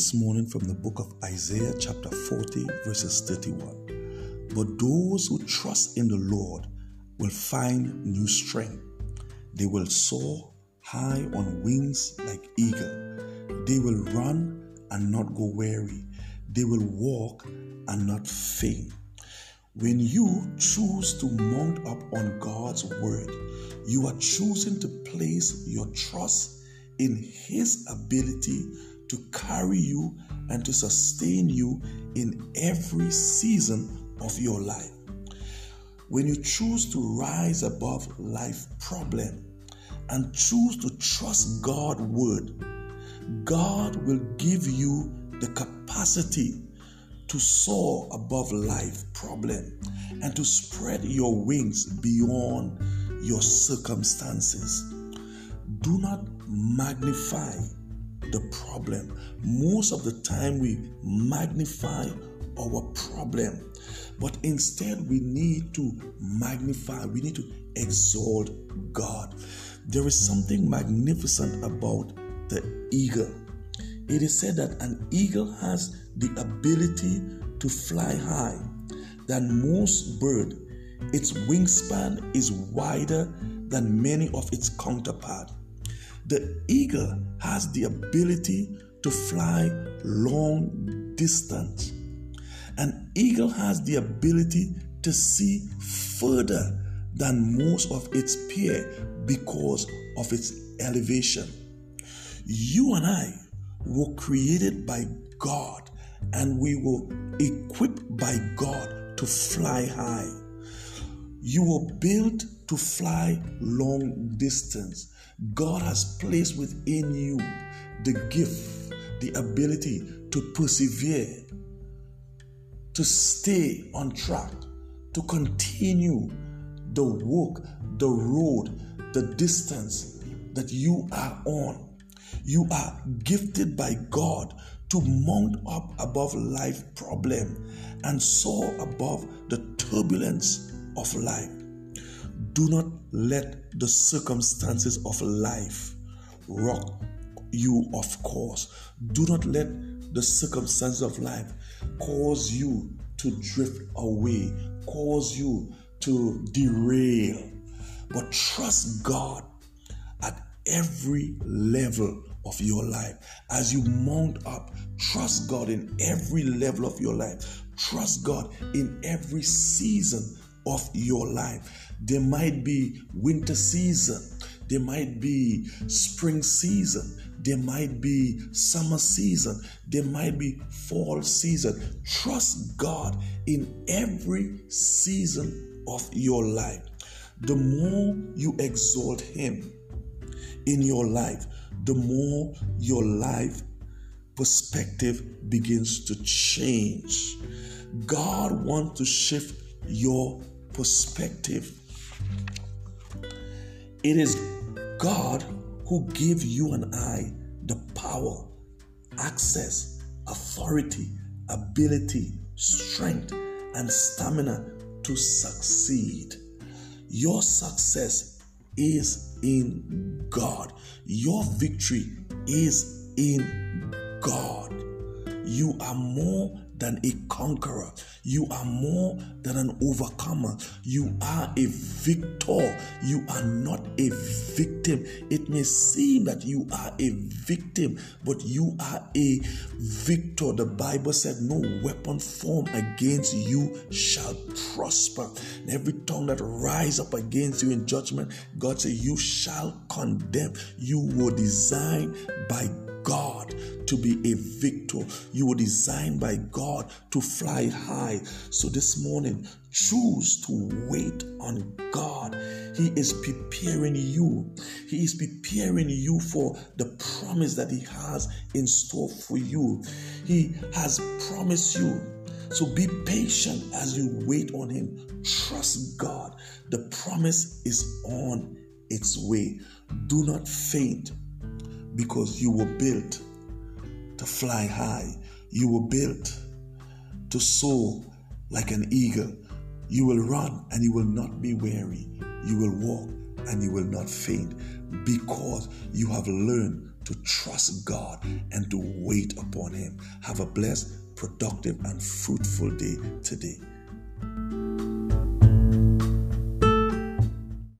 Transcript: this morning from the book of Isaiah chapter 40 verses 31. But those who trust in the Lord will find new strength. They will soar high on wings like eagle. They will run and not go weary. They will walk and not faint. When you choose to mount up on God's word, you are choosing to place your trust in His ability to carry you and to sustain you in every season of your life. When you choose to rise above life problem and choose to trust God's word, God will give you the capacity to soar above life problem and to spread your wings beyond your circumstances. Do not magnify the problem. Most of the time we magnify our problem, but instead we need to magnify, we need to exalt God. There is something magnificent about the eagle. It is said that an eagle has the ability to fly high than most birds. Its wingspan is wider than many of its counterparts. The eagle has the ability to fly long distance. An eagle has the ability to see further than most of its peers because of its elevation. You and I were created by God, and we were equipped by God to fly high. You were built to fly long distance. God has placed within you the gift, the ability to persevere, to stay on track, to continue the walk, the road, the distance that you are on. You are gifted by God to mount up above life problem and soar above the turbulence of life. Do not let the circumstances of life rock you, of course. Do not let the circumstances of life cause you to drift away, cause you to derail. But trust God at every level of your life. As you mount up, trust God in every level of your life. Trust God in every season of your life. There might be winter season, there might be spring season, there might be summer season, there might be fall season. Trust God in every season of your life. The more you exalt Him in your life, the more your life perspective begins to change. God wants to shift your perspective. It is God who gave you and I the power, access, authority, ability, strength, and stamina to succeed. Your success is in God. Your victory is in God. You are more than a conqueror. You are more than an overcomer. You are a victor. You are not a victim. It may seem that you are a victim, but you are a victor. The Bible said, no weapon formed against you shall prosper. And every tongue that rises up against you in judgment, God said, you shall condemn. You were designed by God to be a victor. You were designed by God to fly high. So this morning, choose to wait on God. He is preparing you. He is preparing you for the promise that He has in store for you. He has promised you. So be patient as you wait on Him. Trust God. The promise is on its way. Do not faint, because you were built to fly high. You were built to soar like an eagle. You will run and you will not be weary. You will walk and you will not faint, because you have learned to trust God and to wait upon upon him. Have a blessed, productive, and fruitful day today.